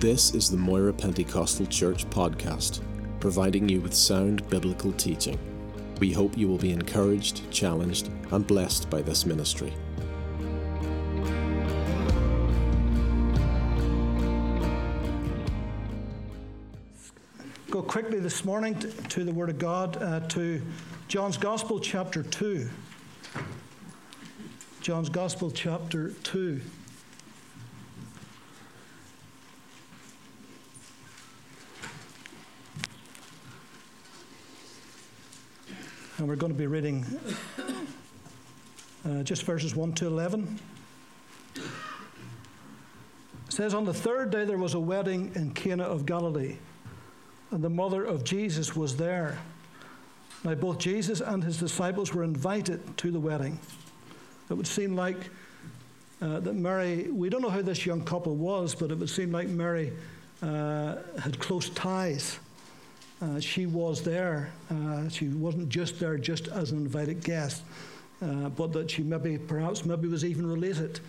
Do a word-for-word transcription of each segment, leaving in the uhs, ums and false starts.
This is the Moira Pentecostal Church podcast, providing you with sound biblical teaching. We hope you will be encouraged, challenged, and blessed by this ministry. Go quickly this morning to the Word of God, uh, to John's Gospel, chapter two. John's Gospel, chapter two. And we're going to be reading uh, just verses one to eleven. It says, "On the third day there was a wedding in Cana of Galilee, and the mother of Jesus was there. Now both Jesus and his disciples were invited to the wedding." It would seem like uh, that Mary, we don't know how this young couple was, but it would seem like Mary uh, had close ties. Uh, she was there. Uh, she wasn't just there just as an invited guest, uh, but that she maybe, perhaps maybe was even related.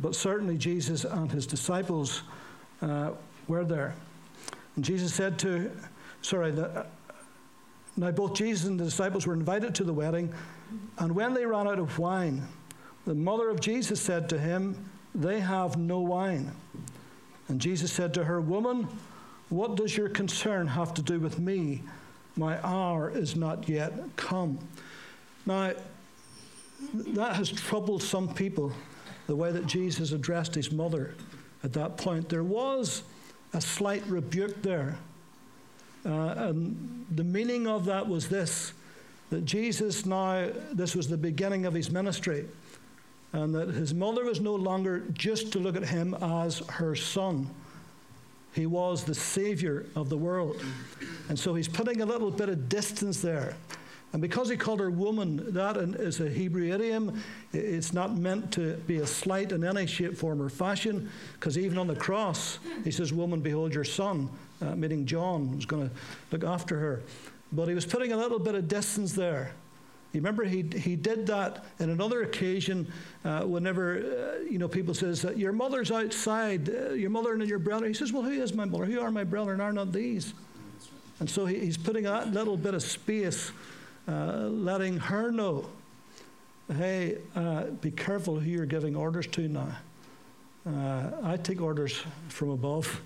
But certainly Jesus and his disciples uh, were there. And Jesus said to, sorry, the, uh, now both Jesus and the disciples were invited to the wedding, and when they ran out of wine, the mother of Jesus said to him, "They have no wine." And Jesus said to her, "Woman, what does your concern have to do with me? My hour is not yet come." Now, that has troubled some people, the way that Jesus addressed his mother at that point. There was a slight rebuke there. Uh, and the meaning of that was this, that Jesus now, this was the beginning of his ministry, and that his mother was no longer just to look at him as her son. He was the Savior of the world. And so he's putting a little bit of distance there. And because he called her woman, that is a Hebrew idiom. It's not meant to be a slight in any shape, form, or fashion, because even on the cross, he says, "Woman, behold your son," uh, meaning John was going to look after her. But he was putting a little bit of distance there. You remember he he did that in another occasion uh, whenever, uh, you know, people says, "Your mother's outside, uh, your mother and your brother." He says, "Well, who is my mother? Who are my brother and are not these?" And so he, he's putting that little bit of space, uh, letting her know, hey, uh, be careful who you're giving orders to now. Uh, I take orders from above.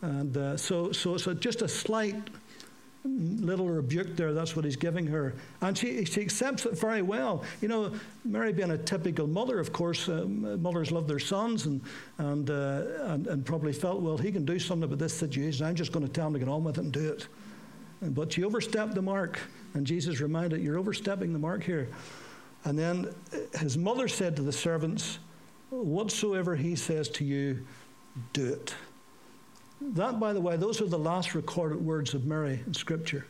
And uh, so, so, so just a slight little rebuke there. That's what he's giving her, and she she accepts it very well. You know, Mary being a typical mother, of course, um, mothers love their sons, and and, uh, and and probably felt, well, he can do something about this situation. I'm just going to tell him to get on with it and do it. But she overstepped the mark, and Jesus reminded, "You're overstepping the mark here." And then his mother said to the servants, "Whatsoever he says to you, do it." That, by the way, those are the last recorded words of Mary in Scripture.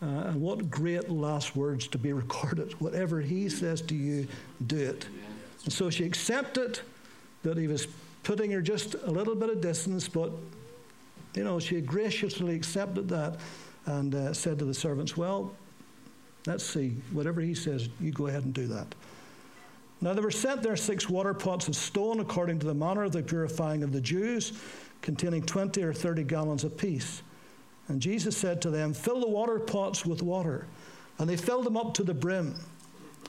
Uh, and what great last words to be recorded. Whatever he says to you, do it. And so she accepted that he was putting her just a little bit of distance, but, you know, she graciously accepted that and uh, said to the servants, "Well, let's see. Whatever he says, you go ahead and do that." Now there were set there six water pots of stone, according to the manner of the purifying of the Jews, containing twenty or thirty gallons apiece. And Jesus said to them, "Fill the water pots with water." And they filled them up to the brim.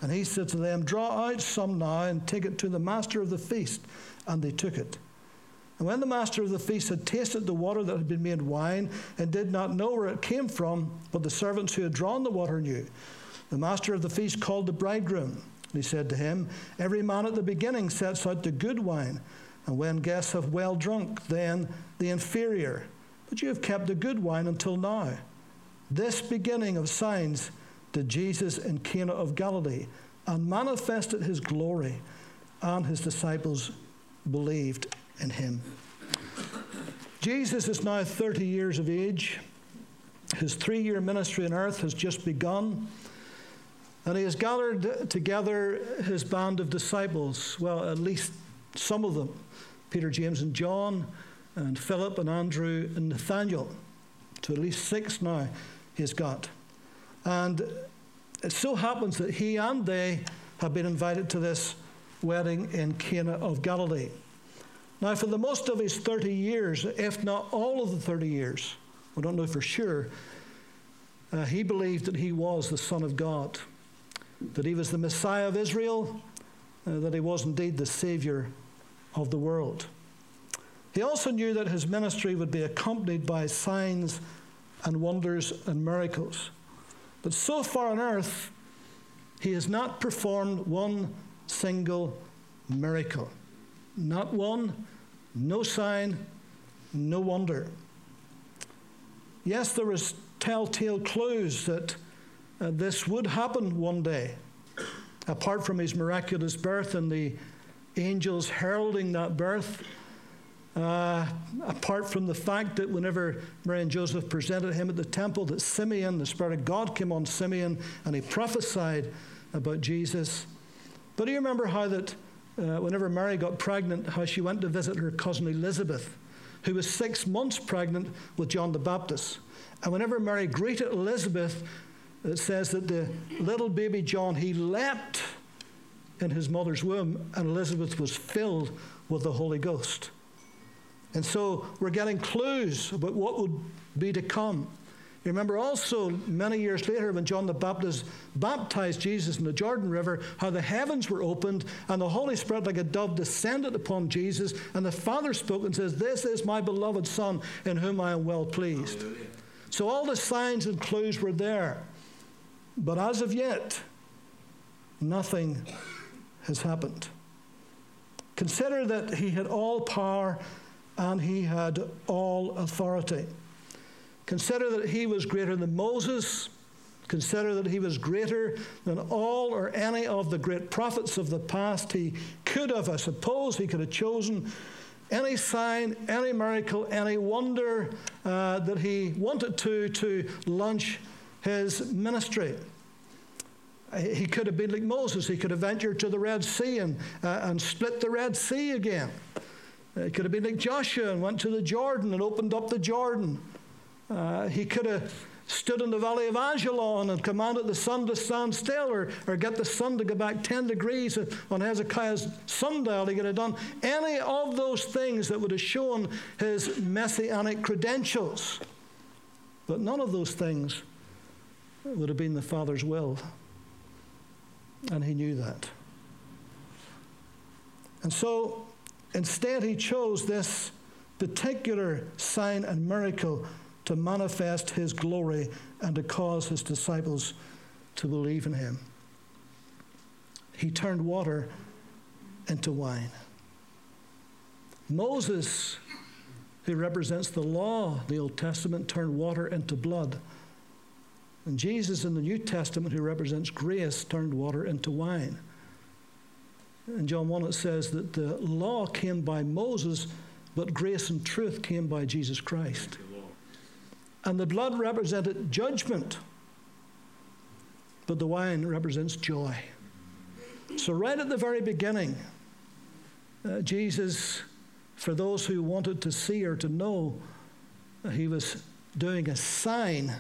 And he said to them, "Draw out some now and take it to the master of the feast." And they took it. And when the master of the feast had tasted the water that had been made wine and did not know where it came from, but the servants who had drawn the water knew, the master of the feast called the bridegroom. And he said to him, "Every man at the beginning sets out the good wine, and when guests have well drunk, then the inferior. But you have kept the good wine until now." This beginning of signs did Jesus in Cana of Galilee, and manifested his glory, and his disciples believed in him. Jesus is now thirty years of age. His three-year ministry on earth has just begun. And he has gathered together his band of disciples, well, at least some of them, Peter, James, and John, and Philip, and Andrew, and Nathaniel. So at least six now he's got. And it so happens that he and they have been invited to this wedding in Cana of Galilee. Now, for the most of his thirty years, if not all of the thirty years, we don't know for sure, uh, he believed that he was the Son of God, that he was the Messiah of Israel, uh, that he was indeed the Savior of the world. He also knew that his ministry would be accompanied by signs and wonders and miracles. But so far on earth, he has not performed one single miracle. Not one, no sign, no wonder. Yes, there was telltale clues that uh, this would happen one day, apart from his miraculous birth and the angels heralding that birth. Uh, apart from the fact that whenever Mary and Joseph presented him at the temple, that Simeon, the Spirit of God came on Simeon, and he prophesied about Jesus. But do you remember how that uh, whenever Mary got pregnant, how she went to visit her cousin Elizabeth, who was six months pregnant with John the Baptist? And whenever Mary greeted Elizabeth, it says that the little baby John, he leapt in his mother's womb, and Elizabeth was filled with the Holy Ghost. And so we're getting clues about what would be to come. You remember also many years later when John the Baptist baptized Jesus in the Jordan River, how the heavens were opened and the Holy Spirit like a dove descended upon Jesus, and the Father spoke and says, "This is my beloved Son in whom I am well pleased." Hallelujah. So all the signs and clues were there. But as of yet, nothing has happened. Consider that he had all power and he had all authority. Consider that he was greater than Moses. Consider that he was greater than all or any of the great prophets of the past. He could have, I suppose, he could have chosen any sign, any miracle, any wonder uh, that he wanted to, to launch his ministry. He could have been like Moses. He could have ventured to the Red Sea and, uh, and split the Red Sea again. He could have been like Joshua and went to the Jordan and opened up the Jordan. Uh, he could have stood in the valley of Ajalon and commanded the sun to stand still, or, or get the sun to go back ten degrees on Hezekiah's sundial. He could have done any of those things that would have shown his messianic credentials. But none of those things would have been the Father's will. And he knew that. And so instead, he chose this particular sign and miracle to manifest his glory and to cause his disciples to believe in him. He turned water into wine. Moses, who represents the law, the Old Testament, turned water into blood. And Jesus in the New Testament, who represents grace, turned water into wine. In John one, it says that the law came by Moses, but grace and truth came by Jesus Christ. And the blood represented judgment, but the wine represents joy. So right at the very beginning, uh, Jesus, for those who wanted to see or to know, uh, he was doing a sign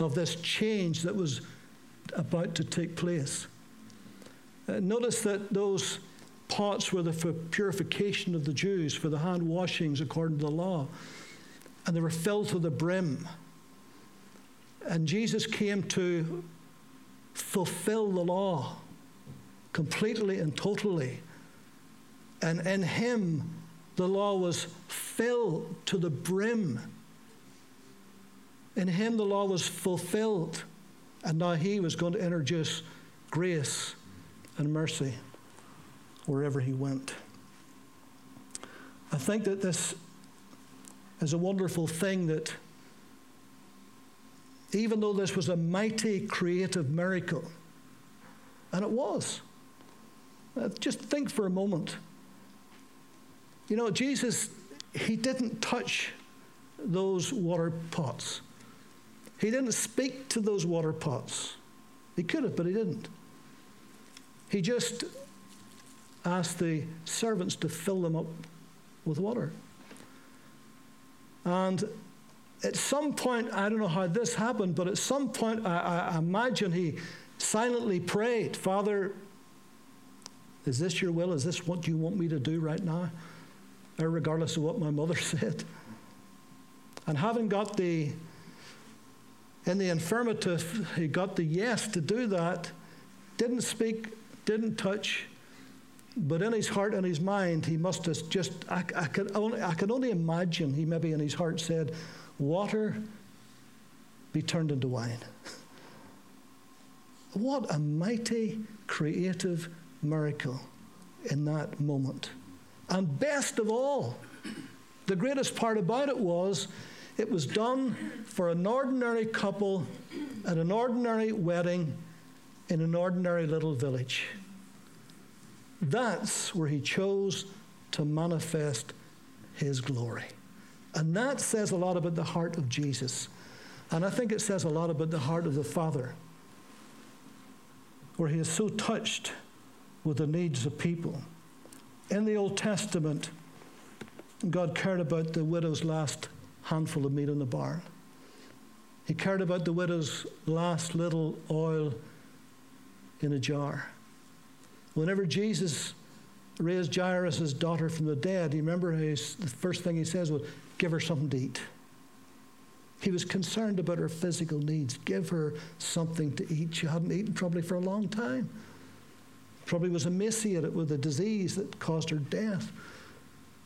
of this change that was about to take place. Uh, notice that those pots were the for purification of the Jews, for the hand washings according to the law. And they were filled to the brim. And Jesus came to fulfill the law completely and totally. And in him, the law was filled to the brim. In him, the law was fulfilled. And now he was going to introduce grace and mercy wherever he went. I think that this is a wonderful thing, that even though this was a mighty creative miracle, and it was, just think for a moment. You know, Jesus, he didn't touch those water pots. He didn't speak to those water pots. He could have, but he didn't. He just asked the servants to fill them up with water. And at some point, I don't know how this happened, but at some point, I, I imagine he silently prayed, "Father, is this your will? Is this what you want me to do right now?" regardless of what my mother said. And having got the, in the affirmative, he got the yes to do that, didn't speak, didn't touch, but in his heart and his mind, he must have just, I, I, could only, I could only imagine he maybe in his heart said, water be turned into wine. What a mighty, creative miracle in that moment. And best of all, the greatest part about it was it was done for an ordinary couple at an ordinary wedding in an ordinary little village. That's where he chose to manifest his glory. And that says a lot about the heart of Jesus. And I think it says a lot about the heart of the Father, where he is so touched with the needs of people. In the Old Testament, God cared about the widow's last handful of meat in the barn. He cared about the widow's last little oil in a jar. Whenever Jesus raised Jairus' daughter from the dead, you remember his, the first thing he says was, give her something to eat. He was concerned about her physical needs. Give her something to eat. She hadn't eaten probably for a long time. Probably was emaciated with a disease that caused her death.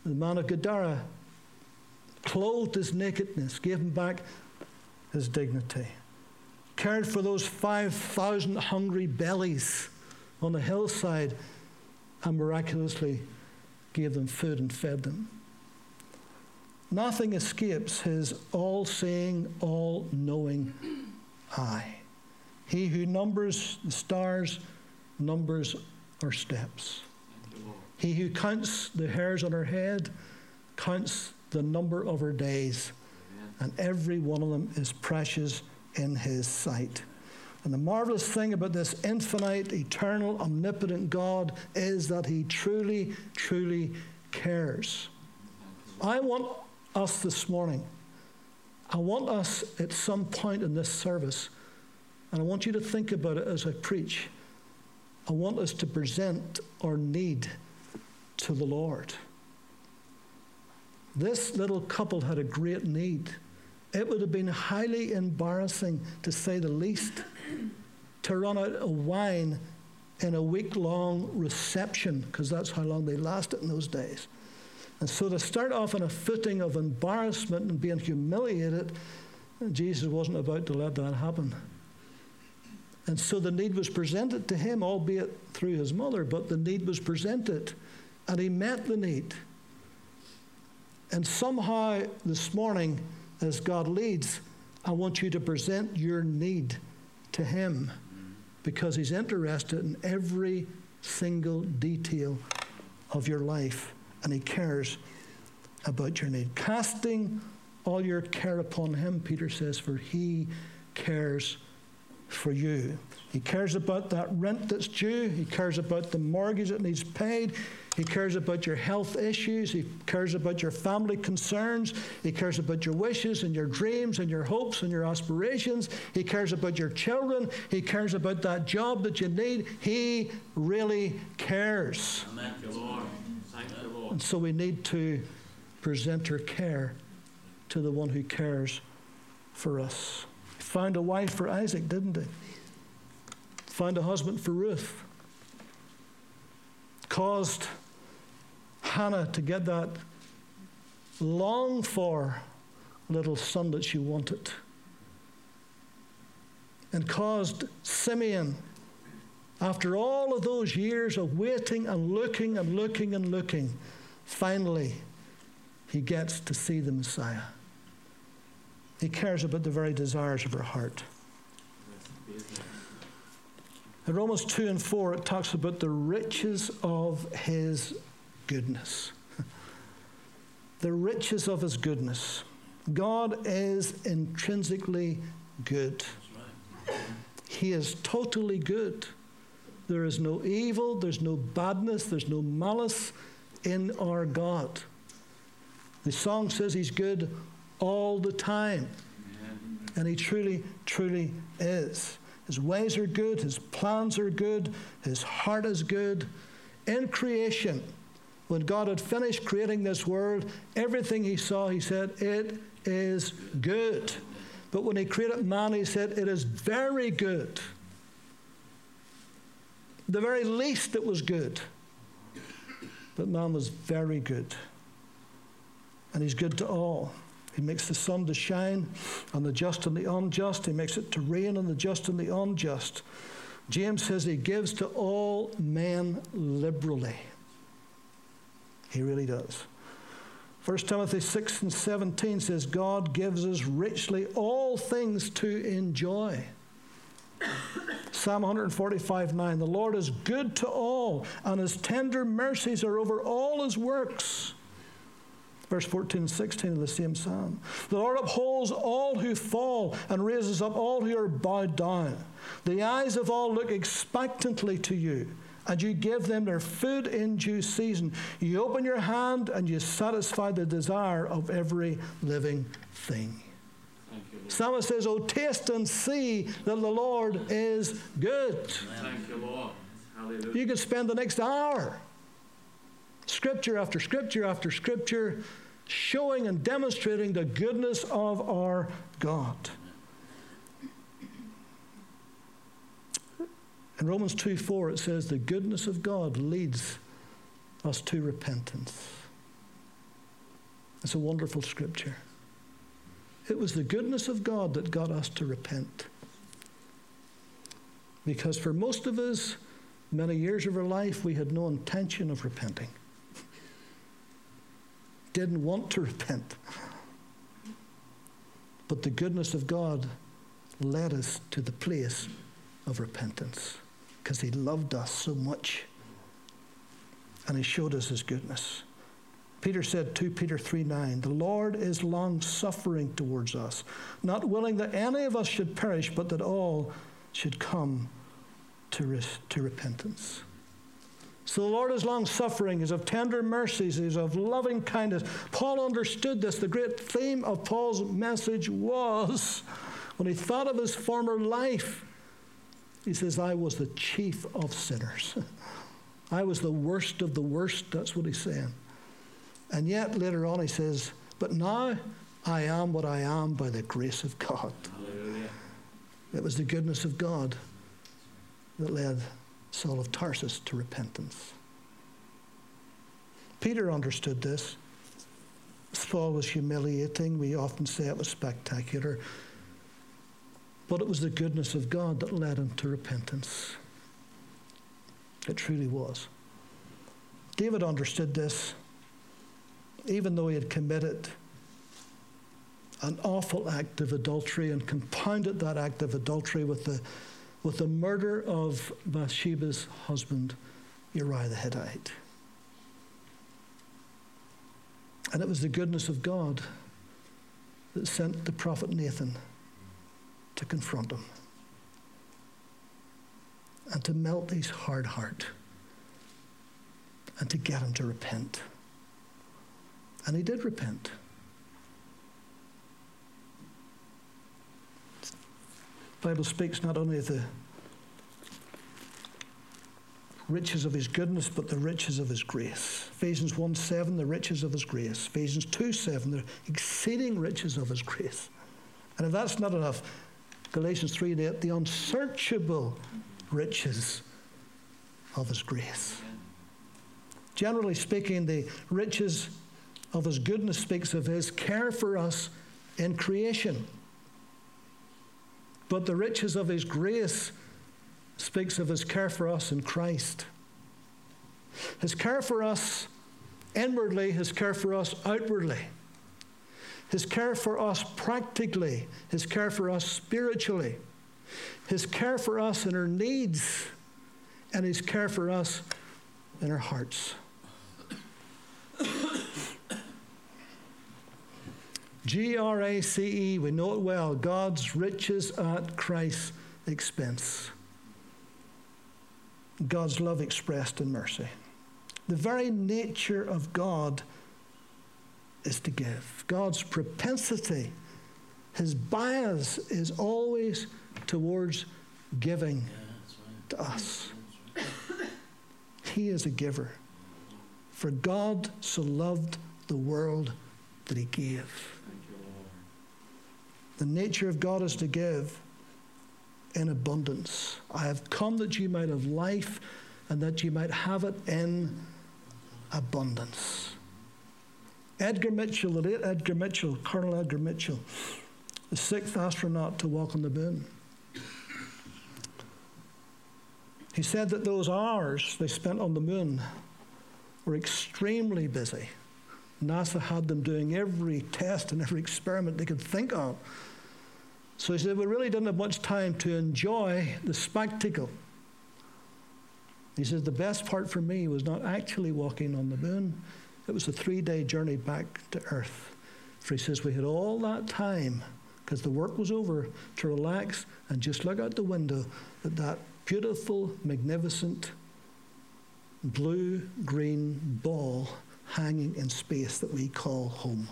The man of Gadara clothed his nakedness, gave him back his dignity. Cared for those five thousand hungry bellies on the hillside and miraculously gave them food and fed them. Nothing escapes his all-seeing, all-knowing eye. He who numbers the stars numbers our steps. He who counts the hairs on our head counts the number of our days. Amen. And every one of them is precious in his sight. And the marvelous thing about this infinite, eternal, omnipotent God is that he truly, truly cares. I want us this morning, I want us at some point in this service, and I want you to think about it as I preach, I want us to present our need to the Lord. This little couple had a great need. It would have been highly embarrassing, to say the least, to run out of wine in a week-long reception, because that's how long they lasted in those days. And so to start off on a footing of embarrassment and being humiliated, Jesus wasn't about to let that happen. And so the need was presented to him, albeit through his mother, but the need was presented, and he met the need. And somehow this morning, as God leads, I want you to present your need to him, because he's interested in every single detail of your life. And he cares about your need. Casting all your care upon him, Peter says, for he cares for you. He cares about that rent that's due. He cares about the mortgage that needs paid. He cares about your health issues. He cares about your family concerns. He cares about your wishes and your dreams and your hopes and your aspirations. He cares about your children. He cares about that job that you need. He really cares. Amen. Thank you, Lord. Thank you, Lord. And so we need to present our care to the one who cares for us. He found a wife for Isaac, didn't he? Found a husband for Ruth. Caused Hannah to get that longed-for little son that she wanted. And caused Simeon, after all of those years of waiting and looking and looking and looking, finally, he gets to see the Messiah. He cares about the very desires of her heart. In Romans two and four, it talks about the riches of his goodness. The riches of his goodness. God is intrinsically good. He is totally good. There is no evil, there's no badness, there's no malice in our God. The song says he's good all the time. Amen. And he truly, truly is. His ways are good, his plans are good, his heart is good. In creation, When God had finished creating this world, everything he saw, he said, it is good. But when he created man, he said, it is very good. The very least that was good. But man was very good. And he's good to all. He makes the sun to shine on the just and the unjust. He makes it to rain on the just and the unjust. James says he gives to all men liberally. He really does. First Timothy six and seventeen says, God gives us richly all things to enjoy. Psalm one forty-five nine, the Lord is good to all, and his tender mercies are over all his works. Verse fourteen and sixteen of the same psalm. The Lord upholds all who fall and raises up all who are bowed down. The eyes of all look expectantly to you, and you give them their food in due season. You open your hand and you satisfy the desire of every living thing. Psalmist says, oh, taste and see that the Lord is good. Thank you, Lord. Hallelujah. You could spend the next hour, scripture after scripture after scripture, showing and demonstrating the goodness of our God. In Romans two four, it says, the goodness of God leads us to repentance. It's a wonderful scripture. It was the goodness of God that got us to repent. Because for most of us, many years of our life, we had no intention of repenting. Didn't want to repent. But the goodness of God led us to the place of repentance. Because he loved us so much. And he showed us his goodness. Peter said, Second Peter three nine, the Lord is long-suffering towards us, not willing that any of us should perish, but that all should come to, re- to repentance. So the Lord is long-suffering, is of tender mercies, is of loving kindness. Paul understood this. The great theme of Paul's message was, when he thought of his former life, he says, I was the chief of sinners. I was the worst of the worst. That's what he's saying. And yet, later on, he says, but now I am what I am by the grace of God. Hallelujah. It was the goodness of God that led Saul of Tarsus to repentance. Peter understood this. Saul was humiliating. We often say it was spectacular. But it was the goodness of God that led him to repentance. It truly was. David understood this. Even though he had committed an awful act of adultery and compounded that act of adultery with the with the murder of Bathsheba's husband, Uriah the Hittite. And it was the goodness of God that sent the prophet Nathan to confront him and to melt his hard heart and to get him to repent. And he did repent. The Bible speaks not only of the riches of his goodness, but the riches of his grace. Ephesians one seven, the riches of his grace. Ephesians two seven, the exceeding riches of his grace. And if that's not enough, Galatians three eight, the unsearchable riches of his grace. Generally speaking, the riches of his goodness speaks of his care for us in creation. But the riches of his grace speaks of his care for us in Christ. His care for us inwardly, his care for us outwardly, his care for us practically, his care for us spiritually, his care for us in our needs, and his care for us in our hearts. G R A C E, we know it well, God's riches at Christ's expense. God's love expressed in mercy. The very nature of God is to give. God's propensity, his bias is always towards giving yeah, that's right. to us. That's right. He is a giver. For God so loved the world that he gave. The nature of God is to give in abundance. I have come that you might have life and that you might have it in abundance. Edgar Mitchell, the late Edgar Mitchell, Colonel Edgar Mitchell, the sixth astronaut to walk on the moon. He said that those hours they spent on the moon were extremely busy. NASA had them doing every test and every experiment they could think of. So he said, we really didn't have much time to enjoy the spectacle. He says, the best part for me was not actually walking on the moon. It was a three-day journey back to Earth. For he says, we had all that time, because the work was over, to relax and just look out the window at that beautiful, magnificent, blue-green ball hanging in space that we call home.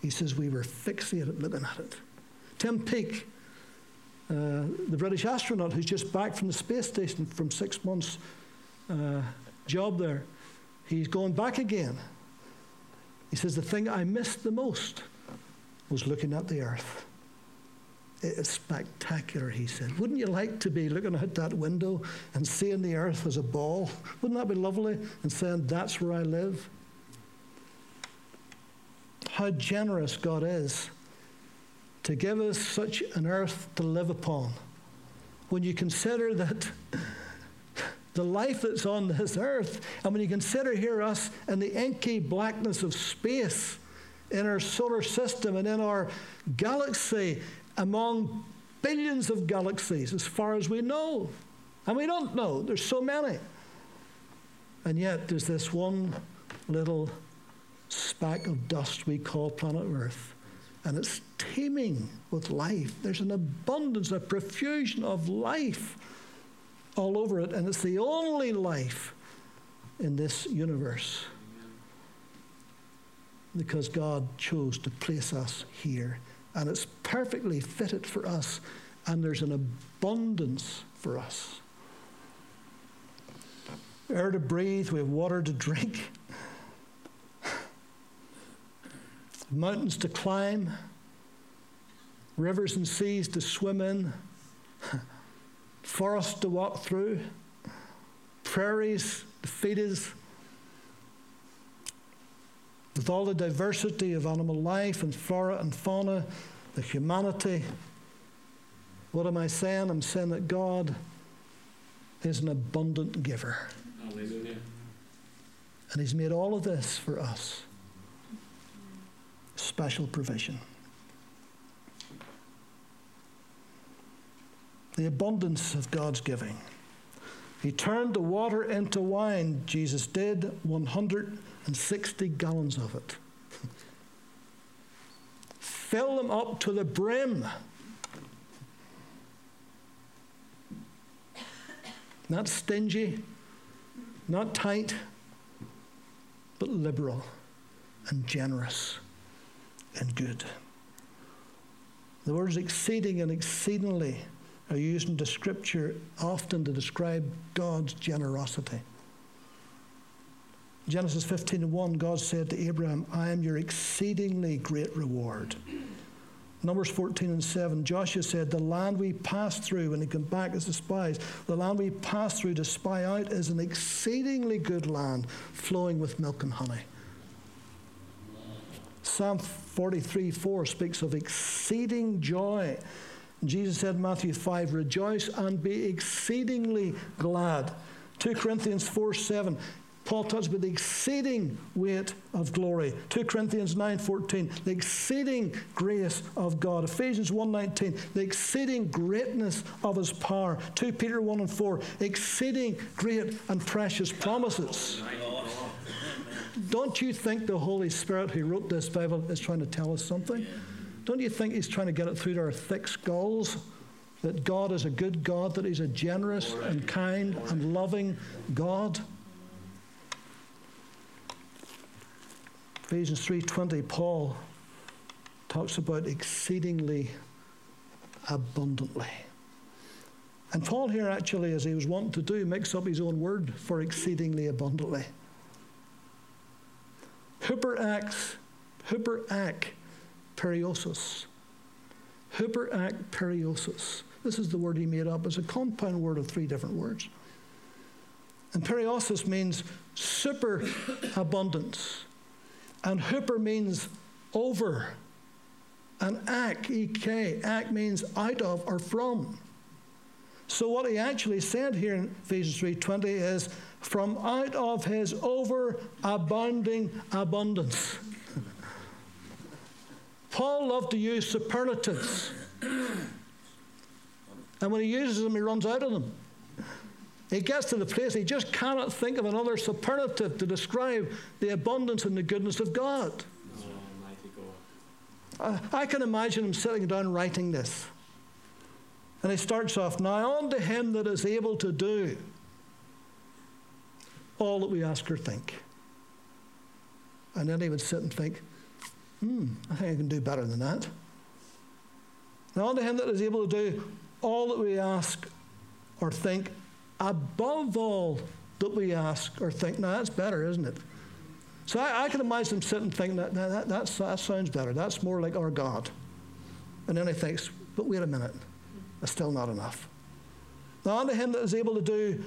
He says, we were fixated looking at it. Tim Peake, uh, the British astronaut who's just back from the space station from six months uh, job there, he's going back again. He says, the thing I missed the most was looking at the Earth. It is spectacular, he said. Wouldn't you like to be looking out that window and seeing the Earth as a ball? Wouldn't that be lovely? And saying, that's where I live. How generous God is to give us such an earth to live upon. When you consider that the life that's on this earth, and when you consider here us in the inky blackness of space, in our solar system and in our galaxy, among billions of galaxies as far as we know. And we don't know. There's so many. And yet there's this one little speck of dust we call planet Earth. And it's teeming with life. There's an abundance, a profusion of life all over it. And it's the only life in this universe. Because God chose to place us here. And it's perfectly fitted for us, and there's an abundance for us. Air to breathe, we have water to drink, mountains to climb, rivers and seas to swim in, forests to walk through, prairies to feed us. With all the diversity of animal life and flora and fauna, the humanity, what am I saying? I'm saying that God is an abundant giver. Hallelujah. And he's made all of this for us. Special provision. The abundance of God's giving. He turned the water into wine, Jesus did, one hundred sixty gallons of it. Fill them up to the brim. Not stingy, not tight, but liberal and generous and good. The words exceeding and exceedingly are used in the scripture often to describe God's generosity. Genesis fifteen and one, God said to Abraham, I am your exceedingly great reward. Numbers fourteen and seven, Joshua said, the land we passed through when he came back as the spies, the land we passed through to spy out is an exceedingly good land flowing with milk and honey. Psalm forty-three four speaks of exceeding joy. Jesus said in Matthew five, rejoice and be exceedingly glad. Second Corinthians four seven, Paul talks about the exceeding weight of glory. Second Corinthians nine fourteen, the exceeding grace of God. Ephesians one nineteen, the exceeding greatness of his power. Second Peter one and four, exceeding great and precious promises. Don't you think the Holy Spirit who wrote this Bible is trying to tell us something? Don't you think he's trying to get it through to our thick skulls? That God is a good God, that he's a generous and kind and loving God? Ephesians three twenty, Paul talks about exceedingly abundantly. And Paul here actually, as he was wont to do, makes up his own word for exceedingly abundantly. hyperax, hyperac periosis. Hyperac periosis. This is the word he made up. It's a compound word of three different words. And periosis means super abundance. And hyper means over. And ak, ek, ak means out of or from. So what he actually said here in Ephesians three twenty is, from out of his over-abounding abundance. Paul loved to use superlatives. And when he uses them, he runs out of them. He gets to the place he just cannot think of another superlative to describe the abundance and the goodness of God. Uh, I can imagine him sitting down writing this. And he starts off, now unto him that is able to do all that we ask or think. And then he would sit and think, hmm, I think I can do better than that. Now unto him that is able to do all that we ask or think, above all that we ask or think. Now that's better, isn't it? So I, I can imagine him sitting and thinking, that, that, that, that sounds better. That's more like our God. And then he thinks, but wait a minute. That's still not enough. Now unto him that is able to do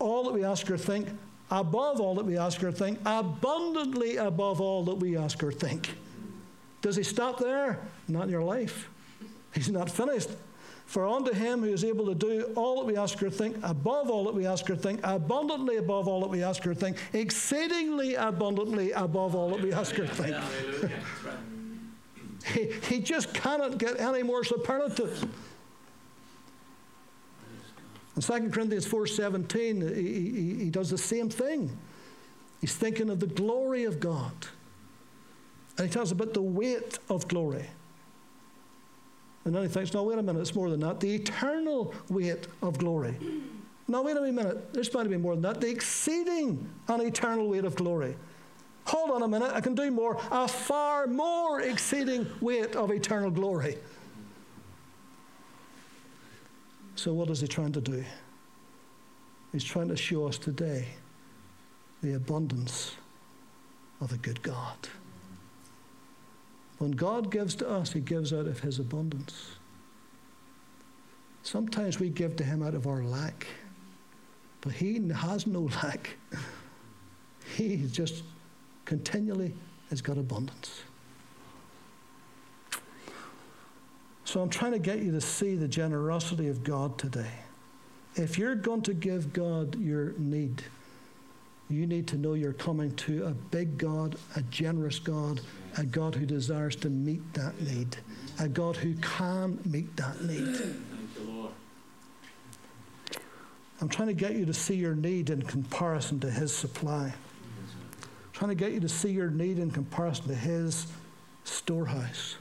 all that we ask or think, above all that we ask or think, abundantly above all that we ask or think. Does he stop there? Not in your life. He's not finished. For unto him who is able to do all that we ask or think, above all that we ask or think, abundantly above all that we ask or think, exceedingly abundantly above all that we ask or think. he, he just cannot get any more superlatives. In Second Corinthians four seventeen, he, he, he does the same thing. He's thinking of the glory of God. And he tells about the weight of glory. And then he thinks, no, wait a minute, it's more than that. The eternal weight of glory. No, wait a minute, there's going to be more than that. The exceeding and eternal weight of glory. Hold on a minute, I can do more. A far more exceeding weight of eternal glory. So what is he trying to do? He's trying to show us today the abundance of a good God. When God gives to us, he gives out of his abundance. Sometimes we give to him out of our lack, but he has no lack. He just continually has got abundance. So I'm trying to get you to see the generosity of God today. If you're going to give God your need, you need to know you're coming to a big God, a generous God, a God who desires to meet that need, a God who can meet that need. Thank you, Lord. I'm trying to get you to see your need in comparison to his supply. I'm trying to get you to see your need in comparison to his storehouse.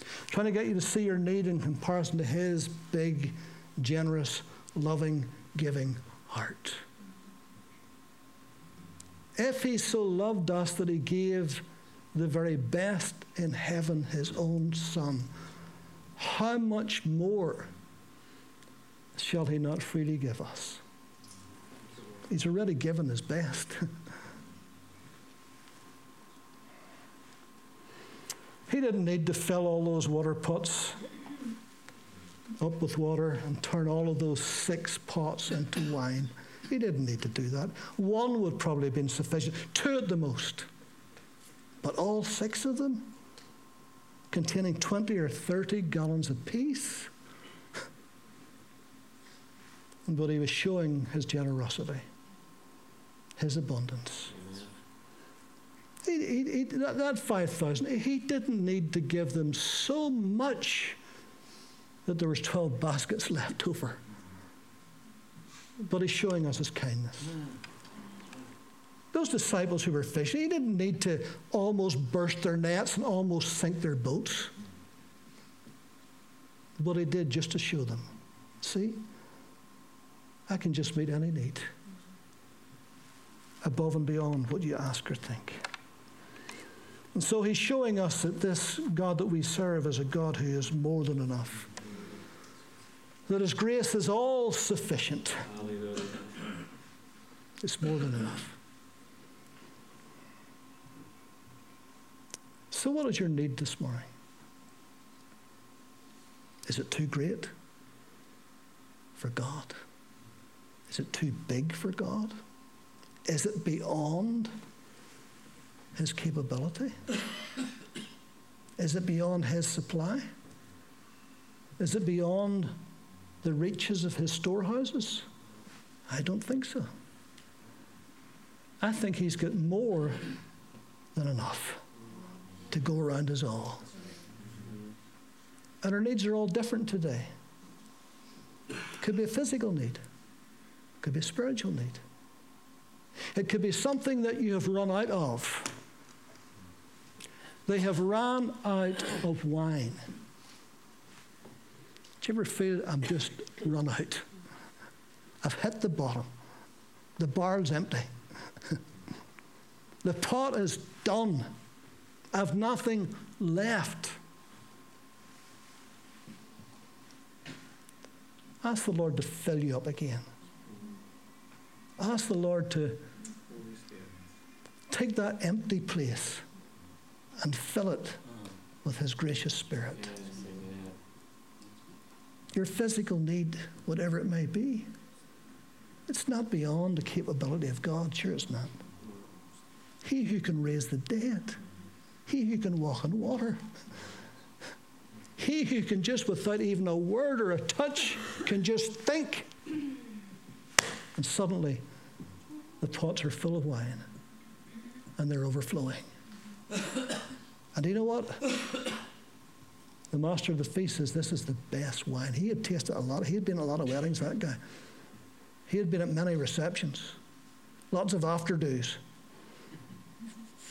I'm trying to get you to see your need in comparison to his big, generous, loving, giving heart. If he so loved us that he gave the very best in heaven, his own son, how much more shall he not freely give us? He's already given his best. He didn't need to fill all those water pots up with water and turn all of those six pots into wine. He didn't need to do that. One would probably have been sufficient, two at the most. But all six of them, containing twenty or thirty gallons apiece. But he was showing his generosity, his abundance. He, he, he, that, that five thousand, he didn't need to give them so much that there was twelve baskets left over. But he's showing us his kindness. Those disciples who were fishing, he didn't need to almost burst their nets and almost sink their boats. But he did just to show them, see, I can just meet any need above and beyond what you ask or think. And so he's showing us that this God that we serve is a God who is more than enough. That his grace is all sufficient. Hallelujah. It's more than enough. So what is your need this morning? Is it too great for God? Is it too big for God? Is it beyond his capability? Is it beyond his supply? Is it beyond the reaches of his storehouses? I don't think so. I think he's got more than enough to go around us all. And our needs are all different today. Could be a physical need. Could be a spiritual need. It could be something that you have run out of. They have run out of wine. Do you ever feel, I'm just run out? I've hit the bottom. The barrel's empty. The pot is done. I've nothing left. Ask the Lord to fill you up again. Ask the Lord to take that empty place and fill it with his gracious Spirit. Yes, your physical need, whatever it may be, it's not beyond the capability of God. Sure it's not. He who can raise the dead, he who can walk on water, he who can just without even a word or a touch can just think. And suddenly the pots are full of wine and they're overflowing. And you know what? The master of the feast says this is the best wine. He had tasted a lot. He had been at a lot of weddings, that guy. He had been at many receptions. Lots of afterdo's.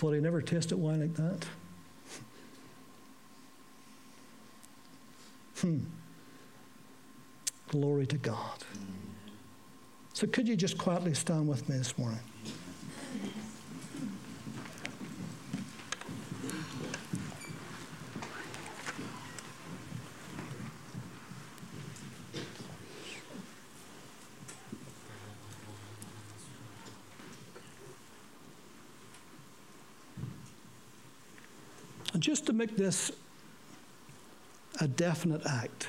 But he never tasted wine like that. Hmm. Glory to God. So could you just quietly stand with me this morning? And just to make this a definite act,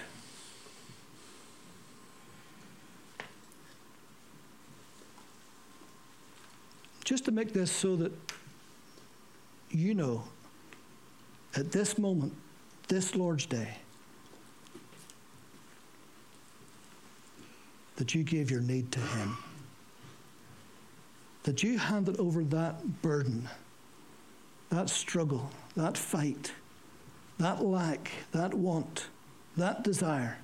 just to make this so that you know at this moment, this Lord's Day, that you gave your need to him, that you handed over that burden, that struggle, that fight, that lack, that want, that desire,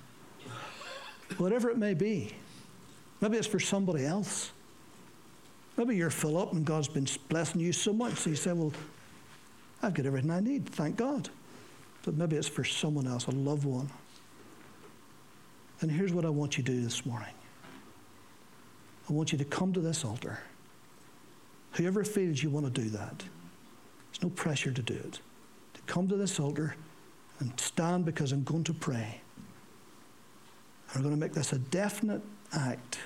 whatever it may be. Maybe it's for somebody else. Maybe you're full up and God's been blessing you so much. So you say, well, I've got everything I need, thank God. But maybe it's for someone else, a loved one. And here's what I want you to do this morning. I want you to come to this altar. Whoever feels you want to do that, there's no pressure to do it. To come to this altar and stand, because I'm going to pray. I'm going to make this a definite act,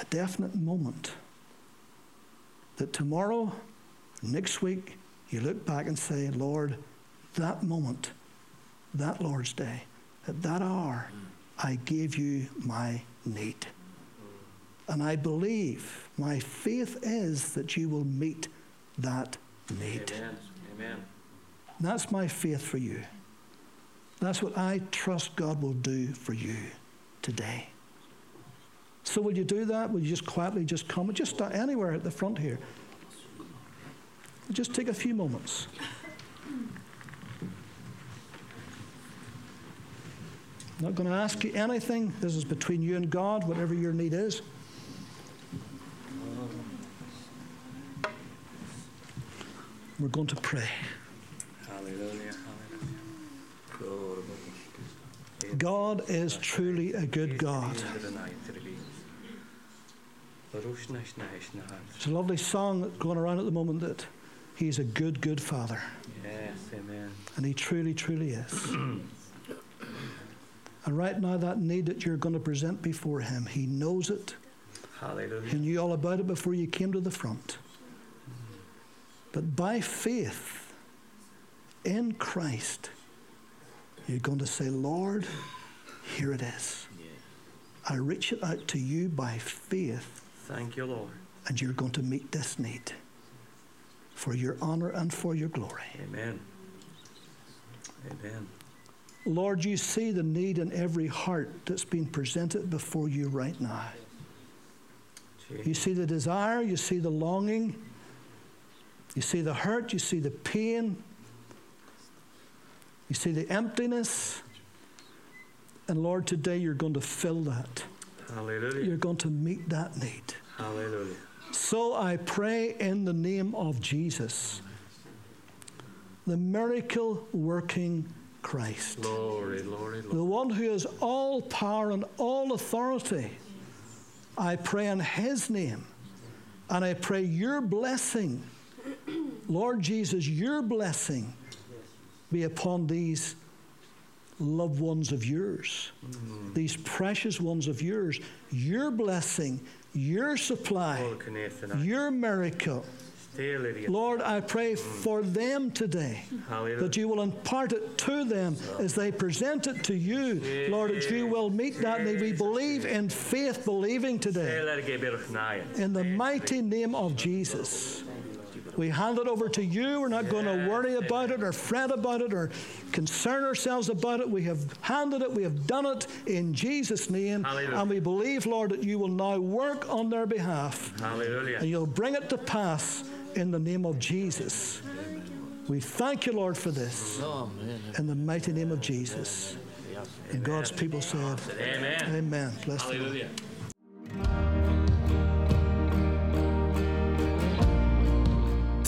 a definite moment, that tomorrow, next week, you look back and say, Lord, that moment, that Lord's Day, at that hour, I gave you my need. And I believe, my faith is that you will meet that need. Amen. Amen. That's my faith for you. That's what I trust God will do for you today. So will you do that? Will you just quietly just come? Just start anywhere at the front here. Just take a few moments. I'm not going to ask you anything. This is between you and God, whatever your need is. We're going to pray. Hallelujah. God is truly a good God. It's a lovely song going around at the moment that he's a good, good Father. Yes, amen. And he truly, truly is. And right now, that need that you're going to present before him, he knows it. Hallelujah. He knew all about it before you came to the front. But by faith, in Christ, you're going to say, Lord, here it is. Yeah. I reach it out to you by faith. Thank you, Lord. And you're going to meet this need for your honor and for your glory. Amen. Amen. Lord, you see the need in every heart that's being presented before you right now. Jeez. You see the desire, you see the longing, you see the hurt, you see the pain, you see the emptiness. And Lord, today you're going to fill that. Hallelujah. You're going to meet that need. Hallelujah. So I pray in the name of Jesus, the miracle-working Christ. Glory, glory, glory. The one who has all power and all authority. I pray in his name. And I pray your blessing, Lord Jesus, your blessing be upon these loved ones of yours, mm-hmm. these precious ones of yours. Your blessing, your supply, your miracle. Lord, I pray for them today, that you will impart it to them as they present it to you. Lord, that you will meet that. May we believe in faith, believing today. In the mighty name of Jesus. We hand it over to you. We're not yeah, going to worry about it or fret about it or concern ourselves about it. We have handed it. We have done it in Jesus' name. Hallelujah. And we believe, Lord, that you will now work on their behalf. Hallelujah. And you'll bring it to pass in the name of Jesus. We thank you, Lord, for this. Amen. In the mighty name of Jesus. Amen. And God's people said, amen. Amen. Bless the Lord.